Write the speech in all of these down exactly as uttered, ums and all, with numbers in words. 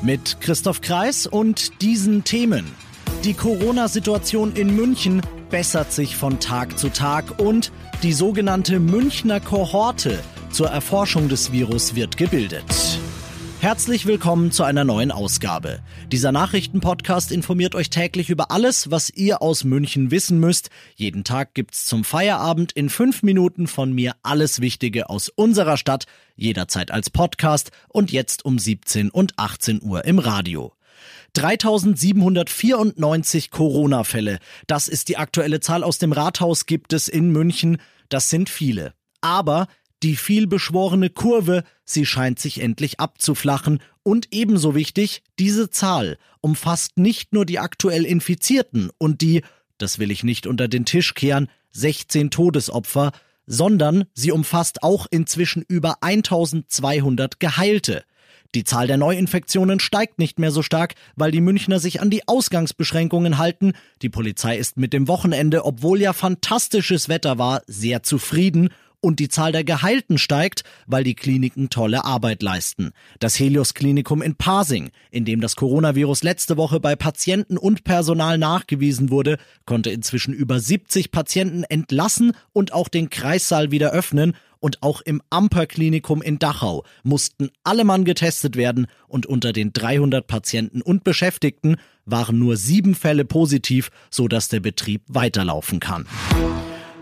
Mit Christoph Kreis und diesen Themen. Die Corona-Situation in München bessert sich von Tag zu Tag und die sogenannte Münchner Kohorte zur Erforschung des Virus wird gebildet. Herzlich willkommen zu einer neuen Ausgabe. Dieser Nachrichtenpodcast informiert euch täglich über alles, was ihr aus München wissen müsst. Jeden Tag gibt's zum Feierabend in fünf Minuten von mir alles Wichtige aus unserer Stadt, jederzeit als Podcast und jetzt um siebzehn und achtzehn Uhr im Radio. dreitausendsiebenhundertvierundneunzig Corona-Fälle. Das ist die aktuelle Zahl. Aus dem Rathaus gibt es in München. Das sind viele. Aber die vielbeschworene Kurve, sie scheint sich endlich abzuflachen. Und ebenso wichtig, diese Zahl umfasst nicht nur die aktuell Infizierten und die, das will ich nicht unter den Tisch kehren, sechzehn Todesopfer, sondern sie umfasst auch inzwischen über eintausendzweihundert Geheilte. Die Zahl der Neuinfektionen steigt nicht mehr so stark, weil die Münchner sich an die Ausgangsbeschränkungen halten. Die Polizei ist mit dem Wochenende, obwohl ja fantastisches Wetter war, sehr zufrieden. Und die Zahl der Geheilten steigt, weil die Kliniken tolle Arbeit leisten. Das Helios Klinikum in Pasing, in dem das Coronavirus letzte Woche bei Patienten und Personal nachgewiesen wurde, konnte inzwischen über siebzig Patienten entlassen und auch den Kreissaal wieder öffnen. Und auch im Amper Klinikum in Dachau mussten alle Mann getestet werden und unter den dreihundert Patienten und Beschäftigten waren nur sieben Fälle positiv, sodass der Betrieb weiterlaufen kann.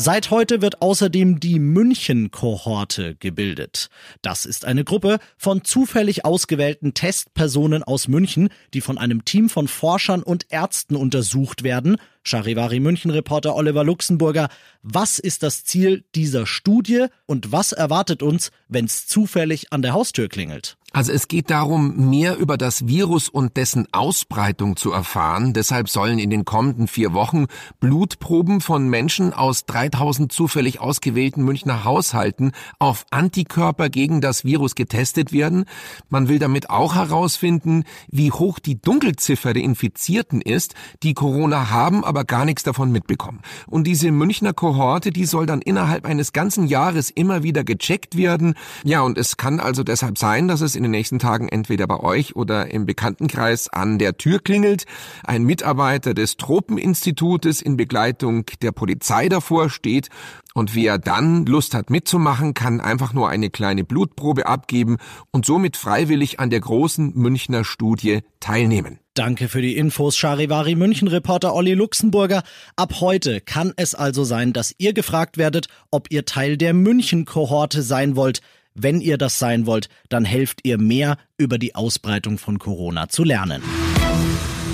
Seit heute wird außerdem die München-Kohorte gebildet. Das ist eine Gruppe von zufällig ausgewählten Testpersonen aus München, die von einem Team von Forschern und Ärzten untersucht werden. Charivari München-Reporter Oliver Luxemburger, was ist das Ziel dieser Studie und was erwartet uns, wenn es zufällig an der Haustür klingelt? Also es geht darum, mehr über das Virus und dessen Ausbreitung zu erfahren. Deshalb sollen in den kommenden vier Wochen Blutproben von Menschen aus dreitausend zufällig ausgewählten Münchner Haushalten auf Antikörper gegen das Virus getestet werden. Man will damit auch herausfinden, wie hoch die Dunkelziffer der Infizierten ist, die Corona haben, aber gar nichts davon mitbekommen. Und diese Münchner Kohorte, die soll dann innerhalb eines ganzen Jahres immer wieder gecheckt werden. Ja, und es kann also deshalb sein, dass es in den nächsten Tagen entweder bei euch oder im Bekanntenkreis an der Tür klingelt, ein Mitarbeiter des Tropeninstitutes in Begleitung der Polizei davor steht und wer dann Lust hat mitzumachen, kann einfach nur eine kleine Blutprobe abgeben und somit freiwillig an der großen Münchner Studie teilnehmen. Danke für die Infos, Charivari München-Reporter Olli Luxemburger. Ab heute kann es also sein, dass ihr gefragt werdet, ob ihr Teil der München-Kohorte sein wollt. Wenn ihr das sein wollt, dann helft ihr mehr, über die Ausbreitung von Corona zu lernen.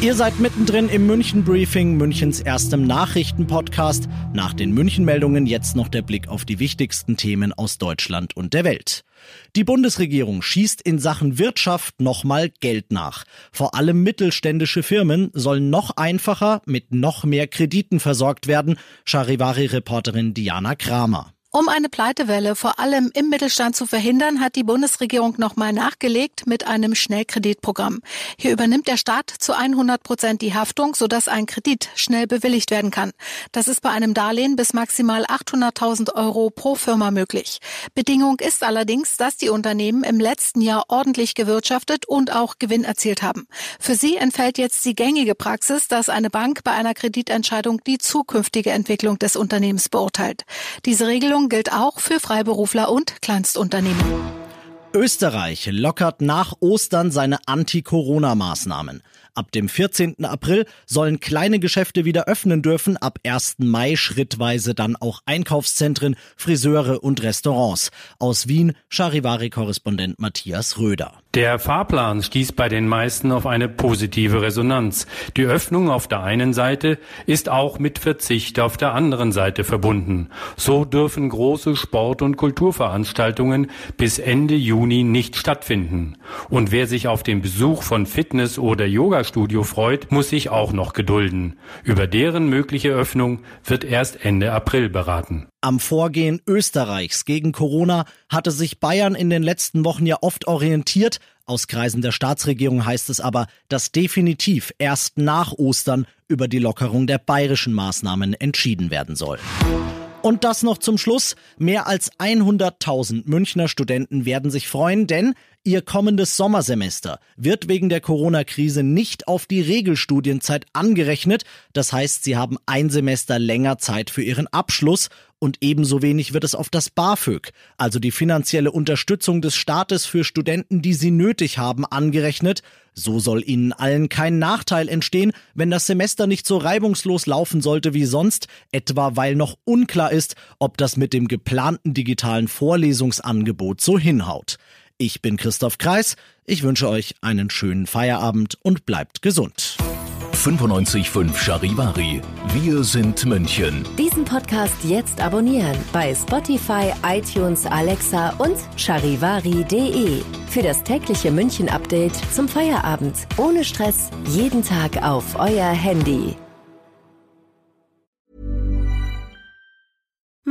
Ihr seid mittendrin im Münchenbriefing, Münchens erstem Nachrichtenpodcast. Nach den Münchenmeldungen jetzt noch der Blick auf die wichtigsten Themen aus Deutschland und der Welt. Die Bundesregierung schießt in Sachen Wirtschaft nochmal Geld nach. Vor allem mittelständische Firmen sollen noch einfacher mit noch mehr Krediten versorgt werden. Charivari-Reporterin Diana Kramer. Um eine Pleitewelle vor allem im Mittelstand zu verhindern, hat die Bundesregierung nochmal nachgelegt mit einem Schnellkreditprogramm. Hier übernimmt der Staat zu hundert Prozent die Haftung, sodass ein Kredit schnell bewilligt werden kann. Das ist bei einem Darlehen bis maximal achthunderttausend Euro pro Firma möglich. Bedingung ist allerdings, dass die Unternehmen im letzten Jahr ordentlich gewirtschaftet und auch Gewinn erzielt haben. Für sie entfällt jetzt die gängige Praxis, dass eine Bank bei einer Kreditentscheidung die zukünftige Entwicklung des Unternehmens beurteilt. Diese Regelung gilt auch für Freiberufler und Kleinstunternehmen. Österreich lockert nach Ostern seine Anti-Corona-Maßnahmen. Ab dem vierzehnten April sollen kleine Geschäfte wieder öffnen dürfen, ab ersten Mai schrittweise dann auch Einkaufszentren, Friseure und Restaurants. Aus Wien, Charivari-Korrespondent Matthias Röder. Der Fahrplan stieß bei den meisten auf eine positive Resonanz. Die Öffnung auf der einen Seite ist auch mit Verzicht auf der anderen Seite verbunden. So dürfen große Sport- und Kulturveranstaltungen bis Ende Juni nicht stattfinden. Und wer sich auf den Besuch von Fitness- oder Yoga-Studio freut, muss sich auch noch gedulden. Über deren mögliche Öffnung wird erst Ende April beraten. Am Vorgehen Österreichs gegen Corona hatte sich Bayern in den letzten Wochen ja oft orientiert. Aus Kreisen der Staatsregierung heißt es aber, dass definitiv erst nach Ostern über die Lockerung der bayerischen Maßnahmen entschieden werden soll. Und das noch zum Schluss. Mehr als hunderttausend Münchner Studenten werden sich freuen, denn ihr kommendes Sommersemester wird wegen der Corona-Krise nicht auf die Regelstudienzeit angerechnet. Das heißt, sie haben ein Semester länger Zeit für ihren Abschluss. Und ebenso wenig wird es auf das BAföG, also die finanzielle Unterstützung des Staates für Studenten, die sie nötig haben, angerechnet. So soll ihnen allen kein Nachteil entstehen, wenn das Semester nicht so reibungslos laufen sollte wie sonst, etwa weil noch unklar ist, ob das mit dem geplanten digitalen Vorlesungsangebot so hinhaut. Ich bin Christoph Kreis, ich wünsche euch einen schönen Feierabend und bleibt gesund. fünfundneunzig Komma fünf Charivari. Wir sind München. Diesen Podcast jetzt abonnieren bei Spotify, iTunes, Alexa und charivari punkt de. Für das tägliche München-Update zum Feierabend. Ohne Stress. Jeden Tag auf euer Handy.